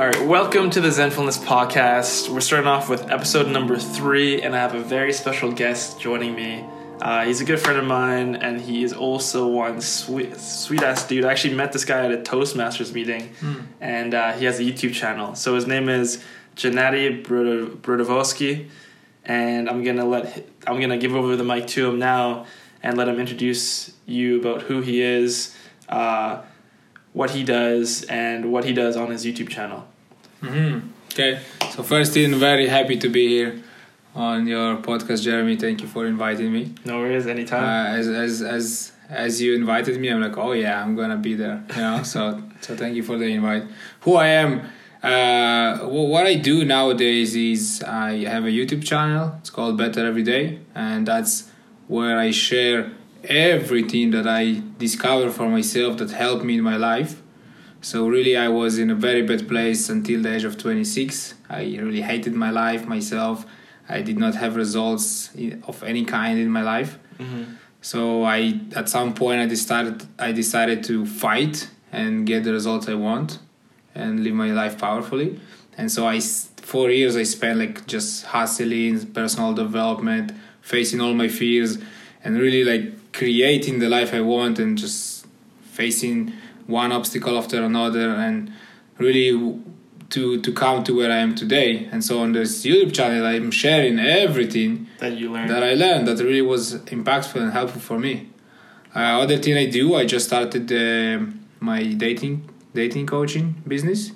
All right, welcome to the Zenfulness podcast. We're starting off with episode number 3, and I have a very special guest joining me. He's a good friend of mine, and he is also one sweet-ass dude. I actually met this guy at a Toastmasters meeting, and he has a YouTube channel. So his name is Janati Brutovoski, and I'm gonna give over the mic to him now and let him introduce you about who he is, what he does, and what he does on his YouTube channel. Okay, so first, I'm very happy to be here on your podcast, Jeremy. Thank you for inviting me. No worries, anytime. As you invited me, I'm like, oh yeah, I'm gonna be there, you know. so thank you for the invite. Who I am, what I do nowadays is I have a YouTube channel. It's called Better Every Day, and that's where I share everything that I discovered for myself that helped me in my life. So really, I was in a very bad place until the age of 26. I really hated my life, myself. I did not have results of any kind in my life. So I decided to fight and get the results I want and live my life powerfully. And so 4 years I spent like just hustling, personal development, facing all my fears, and really like creating the life I want, and just facing one obstacle after another, and really to come to where I am today. And so on this YouTube channel, I'm sharing everything that I learned that really was impactful and helpful for me. Other thing I do, I just started my dating coaching business.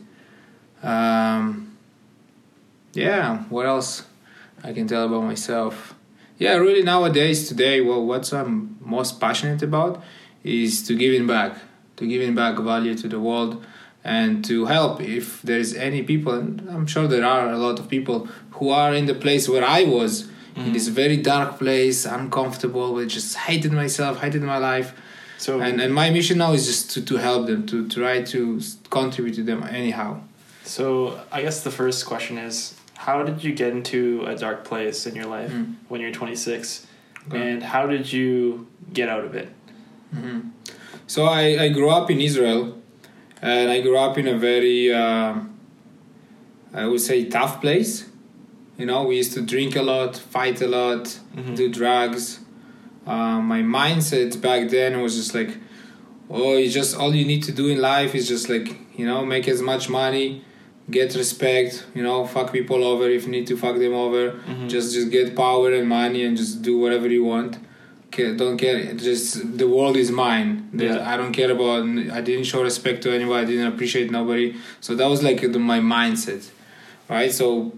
What else I can tell about myself? Yeah, really nowadays, today, what I'm most passionate about is to giving back value to the world, and to help if there is any people. And I'm sure there are a lot of people who are in the place where I was, in this very dark place, uncomfortable, I just hated myself, hated my life. So, and my mission now is just to help them, to try to contribute to them anyhow. So I guess the first question is, how did you get into a dark place in your life when you're 26? Okay. And how did you get out of it? So I grew up in Israel. And I grew up in a very, I would say, tough place. You know, we used to drink a lot, fight a lot, do drugs. My mindset back then was just like, oh, you just, all you need to do in life is just like, you know, make as much money, get respect, you know, fuck people over if you need to fuck them over. Just get power and money and just do whatever you want. Don't care, just the world is mine. Yeah. I don't care about, I didn't show respect to anyone, I didn't appreciate nobody. So that was like my mindset, right? So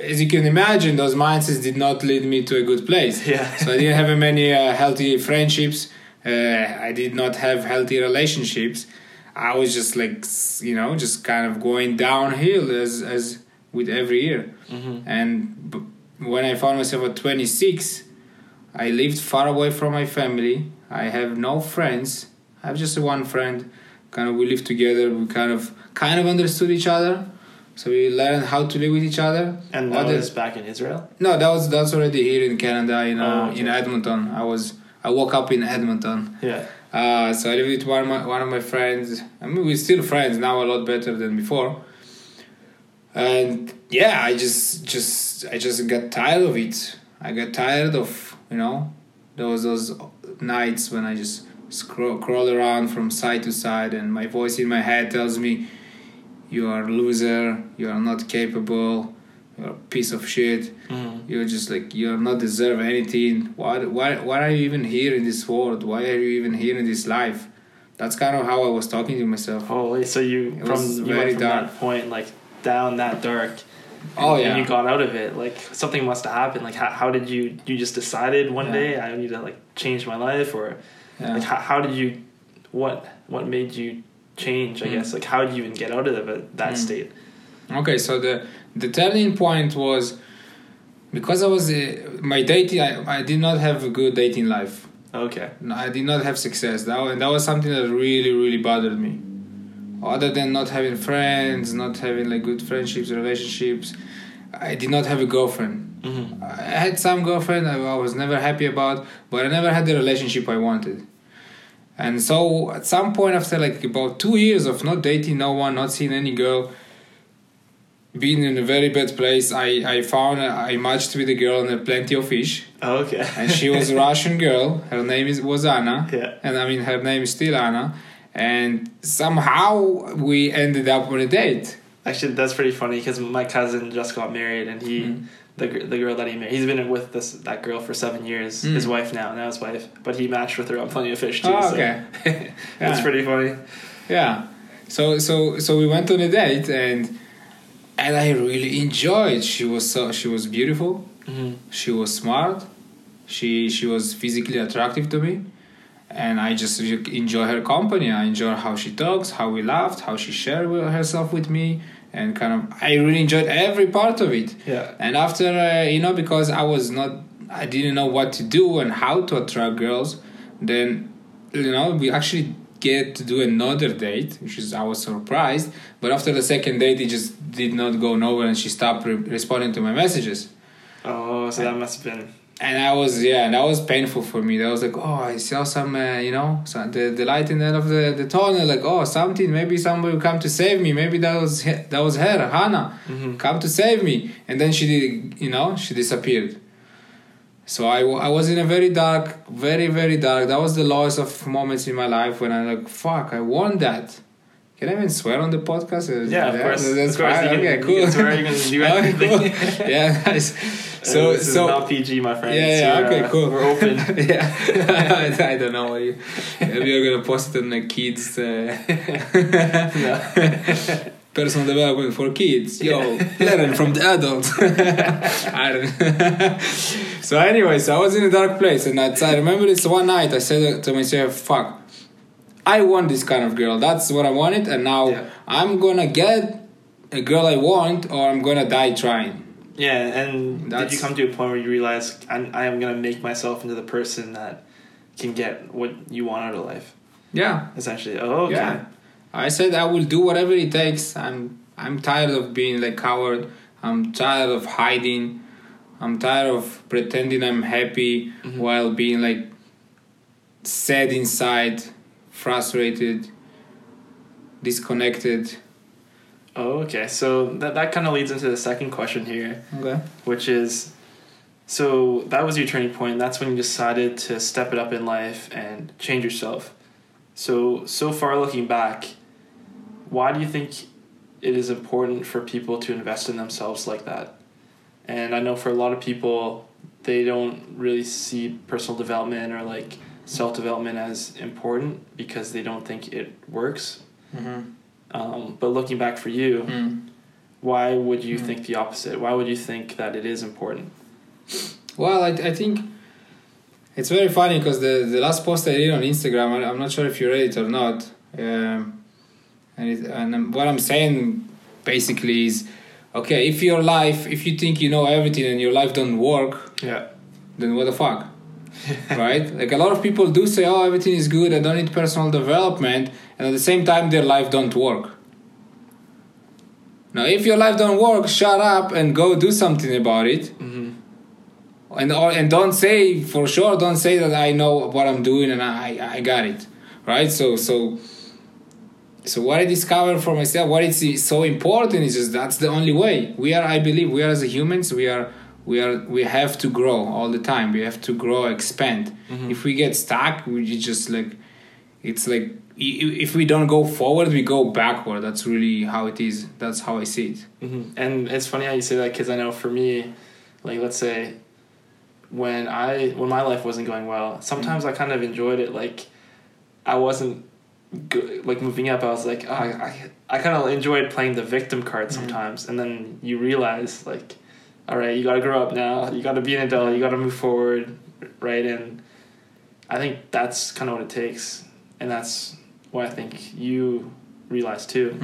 as you can imagine, those mindsets did not lead me to a good place. Yeah. So I didn't have many healthy friendships. I did not have healthy relationships. I was just like, you know, just kind of going downhill as with every year. And when I found myself at 26, I lived far away from my family. I have no friends. I have just one friend. Kind of, we lived together. We kind of understood each other. So we learned how to live with each other. And that was back in Israel? No, that's already here in Canada. You know, in Edmonton. I woke up in Edmonton. Yeah. So I lived with one of my friends. I mean, we're still friends now, a lot better than before. And yeah, I just got tired of it. I got tired of, you know, those nights when I just crawl around from side to side, and my voice in my head tells me, you are a loser, you are not capable, you're a piece of shit, you're just like, you're not deserve anything, why are you even here in this world, why are you even here in this life? That's kind of how I was talking to myself. Holy, so you went from that point, like, down that dark. And you got out of it. Like, something must have happened. Like, how did you just decided one day I need to like change my life, or like how did you, what made you change? I guess, like, how did you even get out of that state? Okay, so the turning point was because I was my dating. I did not have a good dating life. Okay, no, I did not have success. That was something that really, really bothered me. Other than not having friends, not having like good friendships, relationships, I did not have a girlfriend. I had some girlfriend I was never happy about, but I never had the relationship I wanted. And so at some point, after like about 2 years of not dating no one, not seeing any girl, been in a very bad place. I matched with a girl in Plenty of Fish. Oh, okay. And she was a Russian girl. Her name was Anna. Yeah. And I mean, her name is still Anna. And somehow we ended up on a date. Actually, that's pretty funny because my cousin just got married, and he, the girl that he married, he's been with that girl for 7 years, his wife now his wife, but he matched with her on Plenty of Fish too. Oh, okay. So that's pretty funny. Yeah. So we went on a date, and I really enjoyed. She was beautiful. Mm-hmm. She was smart. She was physically attractive to me. And I just enjoy her company. I enjoy how she talks, how we laughed, how she shared herself with me, and I really enjoyed every part of it. Yeah. And after, because I didn't know what to do and how to attract girls. Then, we actually get to do another date, I was surprised. But after the second date, it just did not go nowhere, and she stopped responding to my messages. Oh, so that must have been. And that was painful for me. That was like, I saw some, the light in the end of the tunnel, like, something, maybe somebody will come to save me. Maybe that was her, Hannah, come to save me. And then she did, she disappeared. So I was in a very dark, very, very dark. That was the lowest of moments in my life when I'm like, fuck, I want that. Can I even swear on the podcast? Yeah, of course. That's fine. Okay, cool. You can swear, you can do anything. Cool. Yeah, nice. So this is not PG, my friend. Yeah, okay, cool. We're open. Yeah, I don't know. Maybe we're gonna post it on the kids. No. Personal development for kids. Yo, learn from the adults. I don't. So, anyways, I was in a dark place, and I remember this one night. I said to myself, "Fuck, I want this kind of girl. That's what I wanted, and now I'm gonna get a girl I want, or I'm gonna die trying." Yeah, and did you come to a point where you realize I am going to make myself into the person that can get what you want out of life? Yeah. Essentially. Oh, okay. Yeah. I said I will do whatever it takes. I'm tired of being like coward. I'm tired of hiding. I'm tired of pretending I'm happy while being like sad inside, frustrated, disconnected. Oh, okay. So that kind of leads into the second question here. Okay. Which is, so that was your turning point. That's when you decided to step it up in life and change yourself. So far looking back, why do you think it is important for people to invest in themselves like that? And I know for a lot of people, they don't really see personal development or like self-development as important because they don't think it works. Mm-hmm. But looking back for you, why would you think the opposite? Why would you think that it is important? Well, I think it's very funny because the last post I did on Instagram, I'm not sure if you read it or not. What I'm saying basically is, okay, if you think you know everything and your life don't work, then what the fuck? Right? Like a lot of people do say, everything is good, I don't need personal development, and at the same time their life don't work. Now if your life don't work, shut up and go do something about it. And don't say, for sure, don't say that I know what I'm doing and I got it. Right? So what I discovered for myself, what is so important is just that's the only way. I believe we are as humans, we have to grow all the time. We have to grow, expand. Mm-hmm. If we get stuck, if we don't go forward, we go backward. That's really how it is. That's how I see it. Mm-hmm. And it's funny how you say that because I know for me, like let's say when my life wasn't going well, sometimes I kind of enjoyed it. Like I wasn't good, like moving up. I was like, I kind of enjoyed playing the victim card sometimes. And then you realize like, all right, you got to grow up now. You got to be an adult. You got to move forward, right? And I think that's kind of what it takes. And that's what I think you realize too.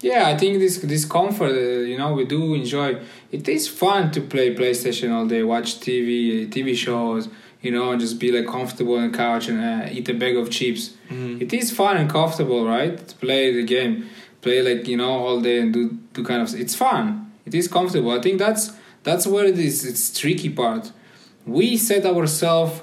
Yeah, I think this comfort, we do enjoy. It is fun to play PlayStation all day, watch TV shows, just be like comfortable on the couch and eat a bag of chips. It is fun and comfortable, right? To play the game, play all day and do kind of, it's fun. It is comfortable. I think that's where it is. It's tricky part. We set ourselves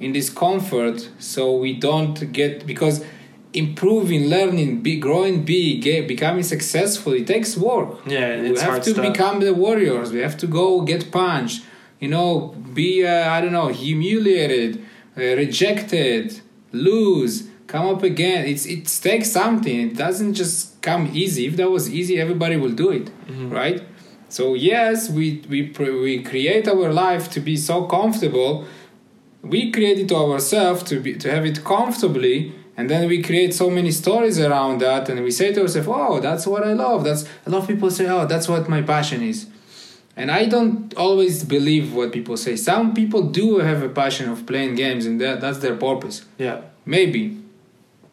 in discomfort so we don't get, because improving, learning, growing big, becoming successful, it takes work. Yeah, we have to become the warriors. We have to go get punched, you know, be, I don't know, humiliated, rejected, lose, come up again. It takes something. It doesn't just come easy. If that was easy, everybody will do it, mm-hmm. right? So yes, we create our life to be so comfortable. We create it to ourselves to have it comfortably, and then we create so many stories around that, and we say to ourselves, "Oh, that's what I love." That's a lot of people say, "Oh, that's what my passion is," and I don't always believe what people say. Some people do have a passion of playing games, and that's their purpose. Yeah, maybe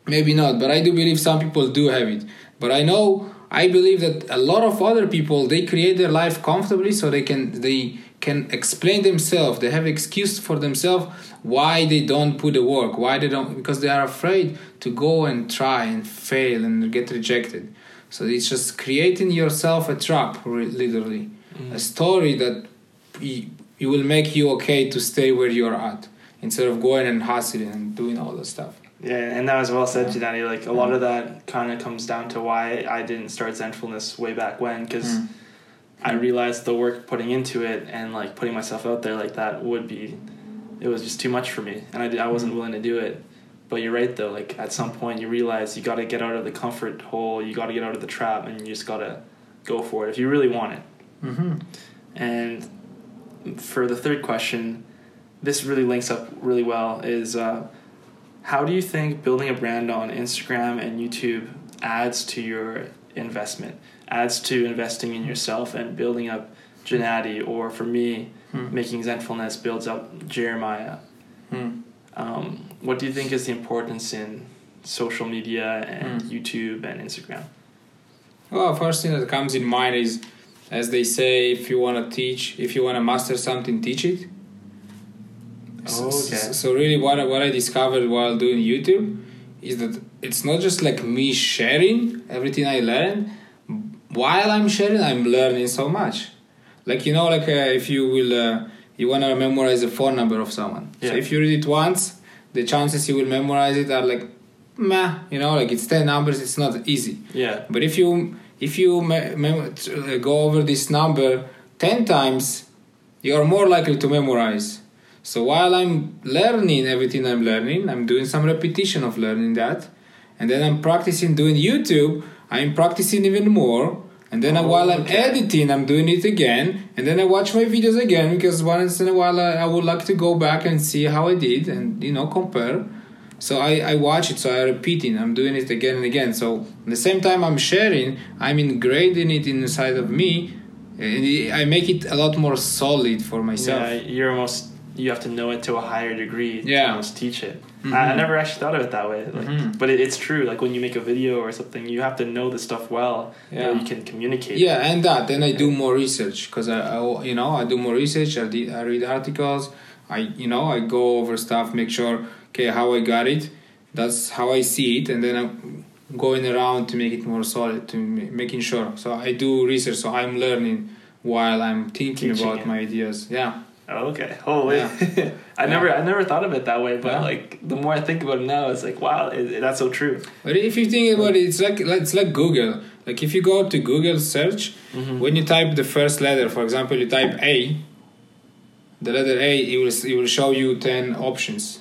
not, but I do believe some people do have it. But I believe that a lot of other people, they create their life comfortably so they can explain themselves. They have excuse for themselves why they don't put the work, because they are afraid to go and try and fail and get rejected. So it's just creating yourself a trap, literally, a story that it will make you okay to stay where you're at instead of going and hustling and doing all that stuff. Yeah, and that was well said, Janati. Like, a lot of that kind of comes down to why I didn't start Zenfulness way back when, because I realized the work putting into it and, like, putting myself out there like that it was just too much for me, and I wasn't willing to do it. But you're right, though. Like, at some point, you realize you got to get out of the comfort hole, you got to get out of the trap, and you just got to go for it if you really want it. Mm-hmm. And for the third question, this really links up really well, is... how do you think building a brand on Instagram and YouTube adds to your investment, adds to investing in yourself and building up Janati, or for me, making Zenfulness builds up Jeremiah? What do you think is the importance in social media and YouTube and Instagram? Well, first thing that comes in mind is, as they say, if you want to master something, teach it. So really what I discovered while doing YouTube is that it's not just like me sharing everything I learned. While I'm sharing, I'm learning so much. Like, you know, like if you want to memorize the phone number of someone. Yeah. So if you read it once, the chances you will memorize it are like, it's 10 numbers, it's not easy. Yeah. But if you go over this number 10 times, you're more likely to memorize. So while I'm learning everything I'm learning, I'm doing some repetition of learning that. And then I'm practicing doing YouTube. I'm practicing even more. And then while I'm editing, I'm doing it again. And then I watch my videos again, because once in a while I would like to go back and see how I did and, compare. So I watch it. So I'm repeating. I'm doing it again and again. So at the same time I'm sharing, I'm ingrained it inside of me. And I make it a lot more solid for myself. Yeah, you have to know it to a higher degree to almost teach it. Mm-hmm. I never actually thought of it that way. Like, but it's true. Like, when you make a video or something, you have to know the stuff well that you can communicate. Yeah, and that. Then I do more research, because I do more research. I read articles. I go over stuff, make sure, how I got it. That's how I see it. And then I'm going around to make it more solid, to making sure. So I do research. So I'm learning while I'm teaching about my ideas. Yeah. Oh, okay. Holy. Yeah. I never thought of it that way, but like, the more I think about it now, it's like, wow, that's so true. But if you think about it, it's like Google. Like, if you go to Google search, when you type the first letter, for example, you type A, the letter A, it will show you 10 options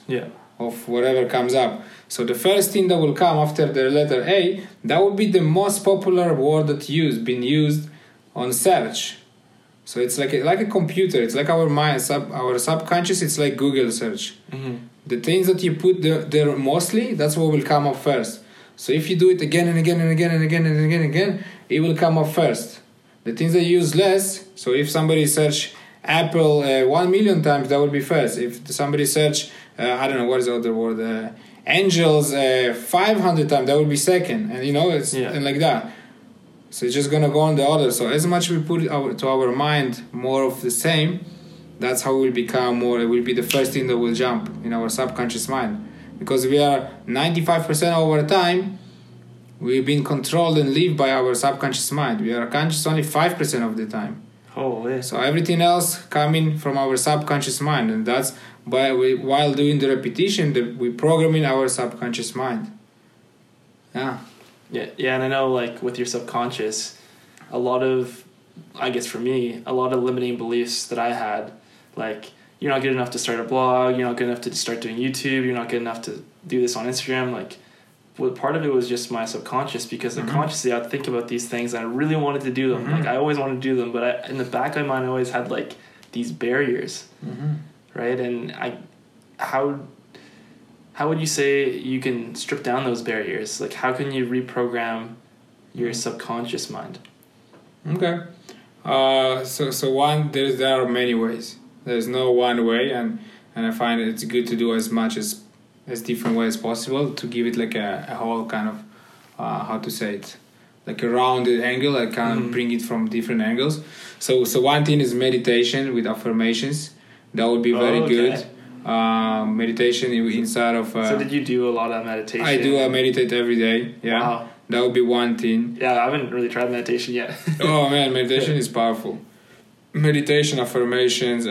of whatever comes up. So the first thing that will come after the letter A, that will be the most popular word that's been used on search. So it's like a computer. It's like our mind, our subconscious. It's like Google search. Mm-hmm. The things that you put there mostly, that's what will come up first. So if you do it again and again and again and again and again and again, it will come up first. The things that you use less. So if somebody search Apple 1 million times, that will be first. If somebody search I don't know, what is the other word, angels 500 times, that will be second. And and like that. So it's just going to go on the order. So as much we put to our mind more of the same, that's how we'll become more. It will be the first thing that will jump in our subconscious mind. Because we are 95% of our time, we've been controlled and lived by our subconscious mind. We are conscious only 5% of the time. Holy. So everything else coming from our subconscious mind. And that's while doing the repetition, we're programming our subconscious mind. Yeah, and I know, like, with your subconscious, a lot of, I guess for me, a lot of limiting beliefs that I had, like, you're not good enough to start a blog, you're not good enough to start doing YouTube, you're not good enough to do this on Instagram, like, well, part of it was just my subconscious, because mm-hmm. consciously I'd think about these things and I really wanted to do them. Mm-hmm. Like, I always wanted to do them, but in the back of my mind I always had, like, these barriers, mm-hmm. right? And how would you say you can strip down those barriers? Like, how can you reprogram your subconscious mind? Okay. So one, there are many ways. There's no one way, and I find it's good to do as much as different ways as possible to give it like a whole kind of, how to say it, like a rounded angle. I kind of bring it from different angles. So one thing is meditation with affirmations. That would be very good. Meditation inside of... so did you do a lot of meditation? I meditate every day, yeah. Wow. That would be one thing. Yeah, I haven't really tried meditation yet. Oh man, meditation is powerful. Meditation, affirmations,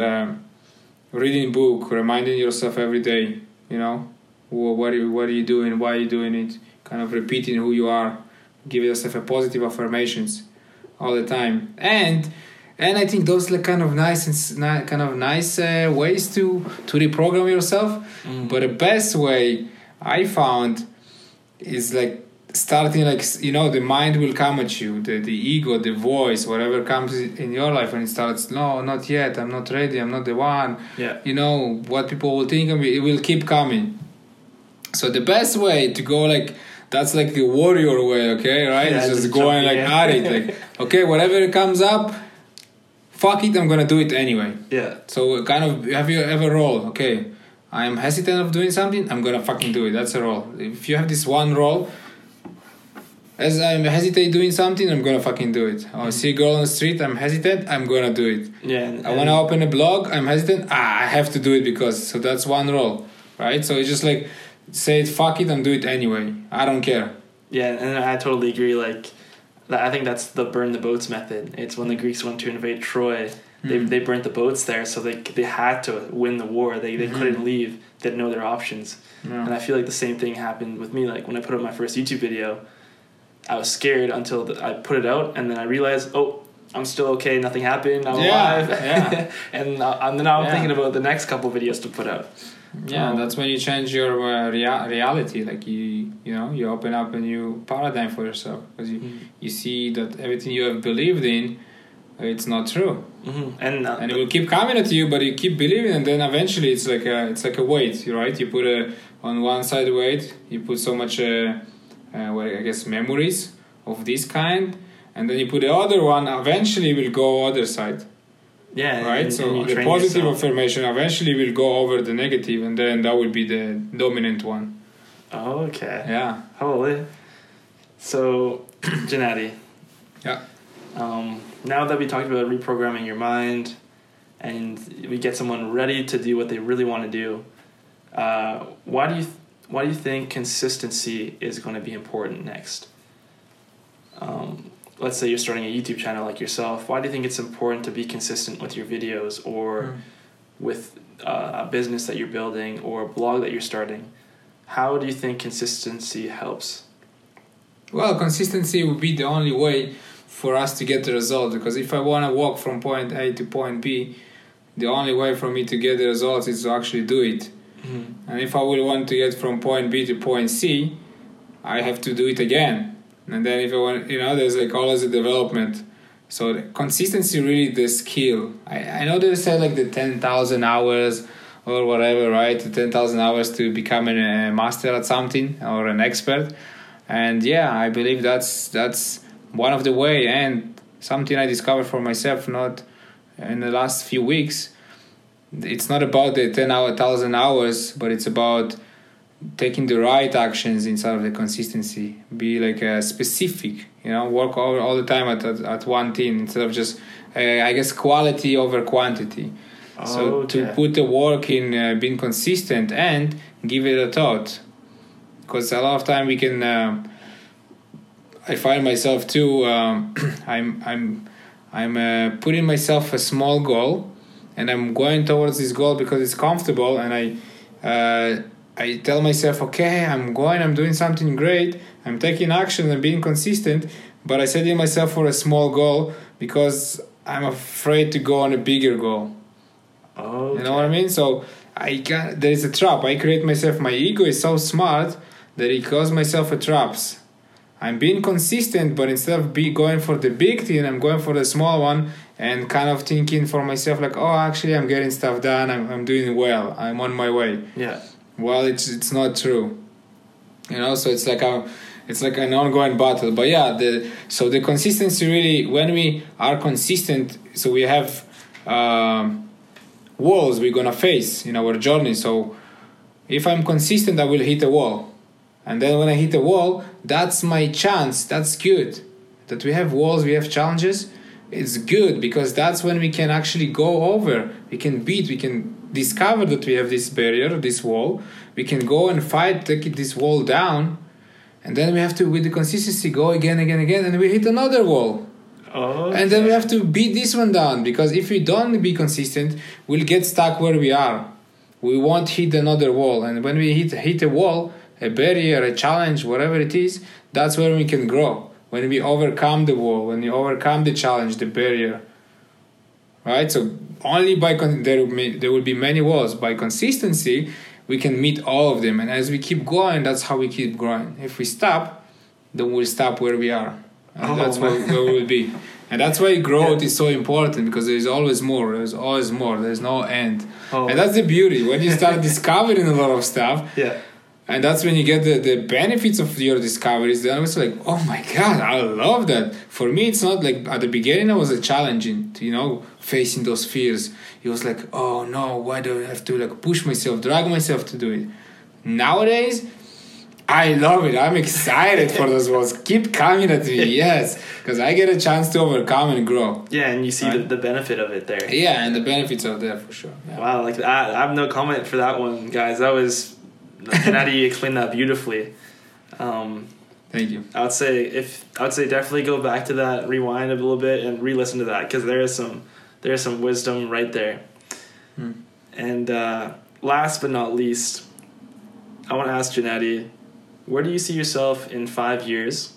reading book, reminding yourself every day, you know, what are you doing, why are you doing it, kind of repeating who you are, give yourself a positive affirmations all the time. And I think those are kind of nice ways to reprogram yourself. Mm. But the best way I found is like starting, like, you know, the mind will come at you, the ego, the voice, whatever comes in your life, and it starts, no, not yet, I'm not ready, I'm not the one. Yeah. You know, what people will think of me, it will keep coming. So the best way to go, like, that's like the warrior way, okay, right? Yeah, just going like at it, like, okay, whatever comes up, fuck it, I'm gonna do it anyway. Yeah. So kind of, have you ever roll? Okay, I'm hesitant of doing something, I'm gonna fucking do it. That's a roll. If you have this one roll, as I'm hesitate doing something, I'm gonna fucking do it. Or see a girl on the street, I'm hesitant, I'm gonna do it. Yeah. And I wanna open a blog, I'm hesitant, I have to do it because, so that's one roll, right? So it's just like, say it, fuck it, and do it anyway. I don't care. Yeah, and I totally agree, like, I think that's the burn the boats method. It's when the Greeks went to invade Troy, they burnt the boats there, so they had to win the war. They couldn't leave. They didn't know their options. No. And I feel like the same thing happened with me. Like, when I put up my first YouTube video, I was scared until I put it out, and then I realized, oh, I'm still okay, nothing happened, I'm alive. Yeah. And then I'm thinking about the next couple videos to put out. Yeah, that's when you change your reality. Like, you know, you open up a new paradigm for yourself, because you see that everything you have believed in, it's not true, and it will keep coming at you, but you keep believing, and then eventually it's like a weight, right? You put on one side weight, you put so much, I guess, memories of this kind, and then you put the other one. Eventually, will go other side. Yeah, right. So the positive affirmation eventually will go over the negative, and then that will be the dominant one. Oh, okay. Yeah. Holy. So, Janati. Yeah. Now that we talked about reprogramming your mind, and we get someone ready to do what they really want to do, why do you think consistency is going to be important next? Let's say you're starting a YouTube channel like yourself. Why do you think it's important to be consistent with your videos, or with a business that you're building, or a blog that you're starting? How do you think consistency helps? Well, consistency would be the only way for us to get the result, because if I want to walk from point A to point B, the only way for me to get the results is to actually do it. Mm-hmm. And if I will want to get from point B to point C, I have to do it again. And then if I want, you know, there's like always a development. So the consistency really the skill. I know they said like the 10,000 hours or whatever, right? 10,000 hours to become a master at something or an expert. And yeah, I believe that's one of the way, and something I discovered for myself not in the last few weeks. It's not about the 10,000 hours, but it's about taking the right actions inside of the consistency. Be like a specific, you know, work all the time at one thing, instead of just I guess quality over quantity. To put the work in, being consistent and give it a thought, because a lot of time we can I find myself too I'm putting myself a small goal, and I'm going towards this goal because it's comfortable, and I tell myself, okay, I'm doing something great, I'm taking action and being consistent, but I setting myself for a small goal because I'm afraid to go on a bigger goal. Okay. You know what I mean? So there is a trap. I create myself. My ego is so smart that it calls myself a traps. I'm being consistent, but instead of going for the big thing, I'm going for the small one and kind of thinking for myself like, oh, actually, I'm getting stuff done. I'm doing well. I'm on my way. Yeah. Well, it's not true. You know, so it's like an ongoing battle. But yeah, so the consistency really, when we are consistent, so we have walls we're going to face in our journey. So if I'm consistent, I will hit a wall. And then when I hit a wall, that's my chance. That's good. That we have walls, we have challenges. It's good because that's when we can actually go over. We can beat, we can discover that we have this barrier, this wall. We can go and fight, take this wall down. And then we have to, with the consistency, go again. And we hit another wall. Okay. And then we have to beat this one down. Because if we don't be consistent, we'll get stuck where we are. We won't hit another wall. And when we hit a wall, a barrier, a challenge, whatever it is, that's where we can grow. When we overcome the wall, when we overcome the challenge, the barrier, right? So only by there will be many walls. By consistency, we can meet all of them. And as we keep going, that's how we keep growing. If we stop, then we'll stop where we are. And that's where we will be. And that's why growth is so important, because there is always more. There's always more. There's no end. Oh. And that's the beauty. When you start discovering a lot of stuff, yeah. And that's when you get the benefits of your discoveries. Then I was like, oh my God, I love that. For me, it's not like at the beginning, I was challenging, you know, facing those fears. It was like, oh no, why do I have to like push myself, drag myself to do it? Nowadays, I love it. I'm excited for those walls. Keep coming at me, yes. Because I get a chance to overcome and grow. Yeah, and you see the benefit of it there. Yeah, and the benefits are there for sure. Yeah. Wow, like I have no comment for that one, guys. That was... Janati explained that beautifully. Thank you. I would say definitely go back to that, rewind a little bit, and re-listen to that, because there is some wisdom right there. And last but not least, I want to ask Janati, where do you see yourself in 5 years,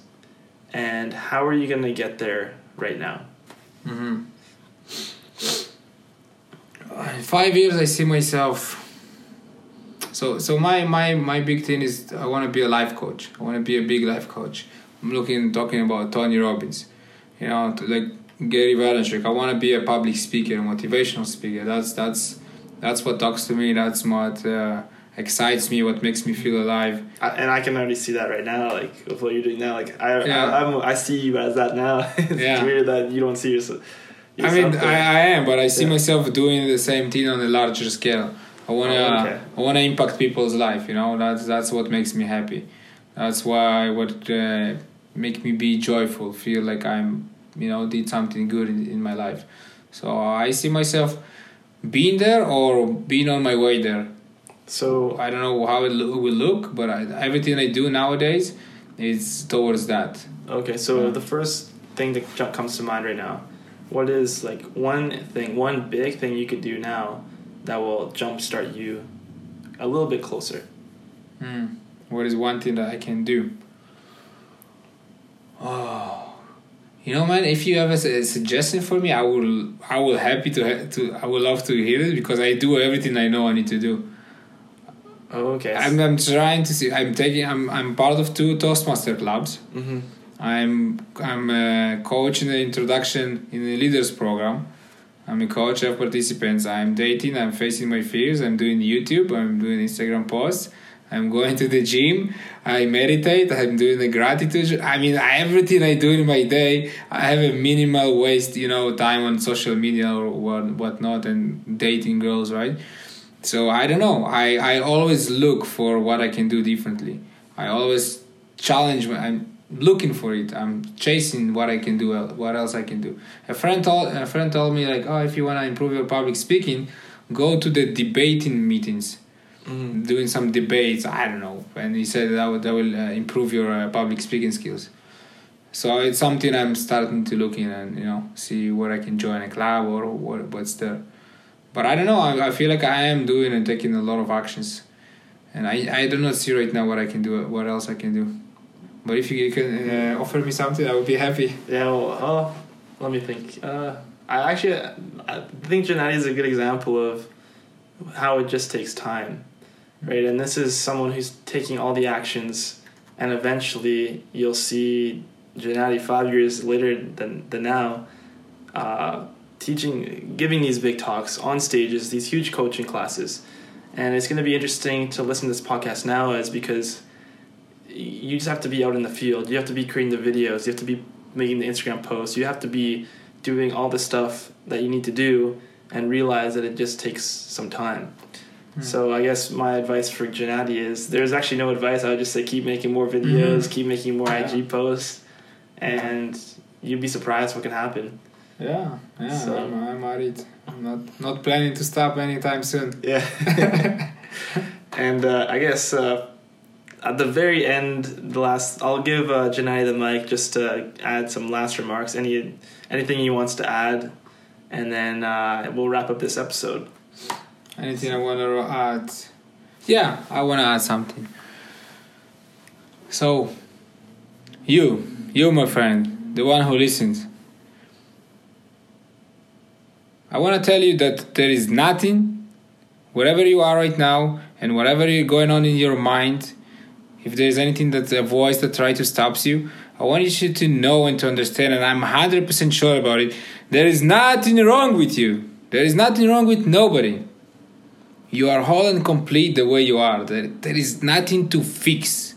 and how are you going to get there right now? In 5 years, I see myself. So my big thing is I want to be a life coach. I want to be a big life coach. I'm talking about Tony Robbins, you know, like Gary Vaynerchuk. I want to be a public speaker, a motivational speaker. That's what talks to me. That's what excites me. What makes me feel alive. And I can already see that right now, like with what you're doing now. Like I see you as that now. It's weird that you don't see yourself. I am, but I see myself doing the same thing on a larger scale. I wanna impact people's life, you know. That's what makes me happy. That's why what make me be joyful, feel like I'm, you know, did something good in my life. So I see myself being there or being on my way there. So I don't know how it will look, but everything I do nowadays is towards that. Okay, so the first thing that comes to mind right now, what is like one big thing you could do now that will jumpstart you a little bit closer? What is one thing that I can do? Oh, you know, man, if you have a suggestion for me, I would love to hear it, because I do everything I know I need to do. Okay. I'm trying to see. I'm part of 2 Toastmaster clubs. Mm-hmm. I'm a coach in the introduction in the leaders program. I'm a coach of participants. I'm dating. I'm facing my fears. I'm doing YouTube. I'm doing Instagram posts. I'm going to the gym. I meditate. I'm doing the gratitude. I mean, everything I do in my day, I have a minimal waste, you know, time on social media or whatnot, and dating girls, right? So I don't know. I always look for what I can do differently. I always challenge. I'm looking for it. I'm chasing what I can do, what else I can do. A friend told me like, oh, if you want to improve your public speaking, go to the debating meetings, doing some debates, I don't know. And he said that will improve your public speaking skills. So it's something I'm starting to look in and, you know, see where I can join a club or what's there. But I don't know. I feel like I am doing and taking a lot of actions, and I do not see right now what else I can do. But if you can offer me something, I would be happy. Yeah, well, let me think. I think Janati is a good example of how it just takes time, right? And this is someone who's taking all the actions, and eventually you'll see Janati 5 years later than now, teaching, giving these big talks on stages, these huge coaching classes. And it's going to be interesting to listen to this podcast now, is because you just have to be out in the field. You have to be creating the videos. You have to be making the Instagram posts. You have to be doing all the stuff that you need to do, and realize that it just takes some time. Mm. So I guess my advice for Janati is, there's actually no advice. I would just say keep making more videos, keep making more IG posts, and you'd be surprised what can happen. Yeah, so. I'm at it. I'm not planning to stop anytime soon. Yeah. And I guess at the very end, I'll give Janati the mic just to add some last remarks, anything he wants to add, and then we'll wrap up this episode. Anything I want to add? Yeah, I want to add something. So, you, my friend, the one who listens, I want to tell you that there is nothing, wherever you are right now, and whatever you're going on in your mind, if there's anything that's a voice that tries to stop you, I want you to know and to understand, and I'm 100% sure about it, there is nothing wrong with you. There is nothing wrong with nobody. You are whole and complete the way you are. There is nothing to fix.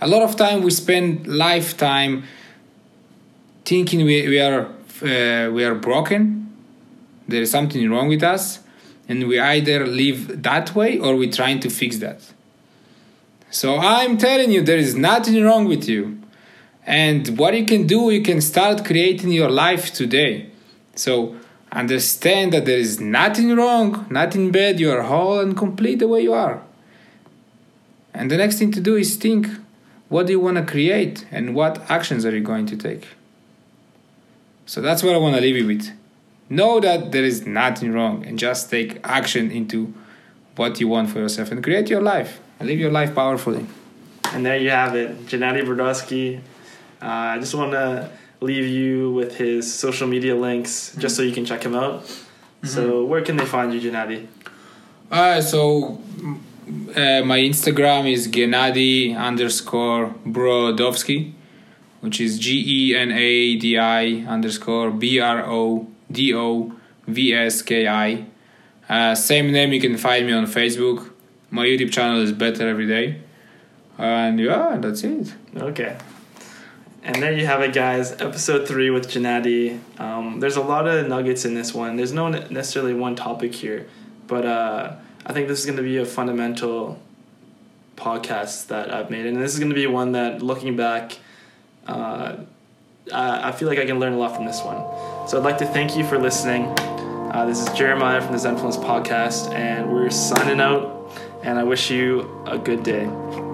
A lot of time we spend lifetime thinking we are broken. There is something wrong with us, and we either live that way or we're trying to fix that. So I'm telling you, there is nothing wrong with you. And what you can do, you can start creating your life today. So understand that there is nothing wrong, nothing bad. You are whole and complete the way you are. And the next thing to do is think, what do you want to create and what actions are you going to take? So that's what I want to leave you with. Know that there is nothing wrong, and just take action into what you want for yourself and create your life. And live your life powerfully. And there you have it, Janati Brutovoski. I just want to leave you with his social media links, just so you can check him out. Mm-hmm. So where can they find you, Janati? My Instagram is Gennady_Brodovsky, which is Gennady_BRODOVSKI. Same name, you can find me on Facebook. My YouTube channel is Better Every Day. And yeah, that's it. Okay. And there you have it, guys. Episode 3 with Janati. There's a lot of nuggets in this one. There's no necessarily one topic here. But I think this is going to be a fundamental podcast that I've made. And this is going to be one that, looking back, I feel like I can learn a lot from this one. So I'd like to thank you for listening. This is Jeremiah from the Zenfulness Podcast. And we're signing out. And I wish you a good day.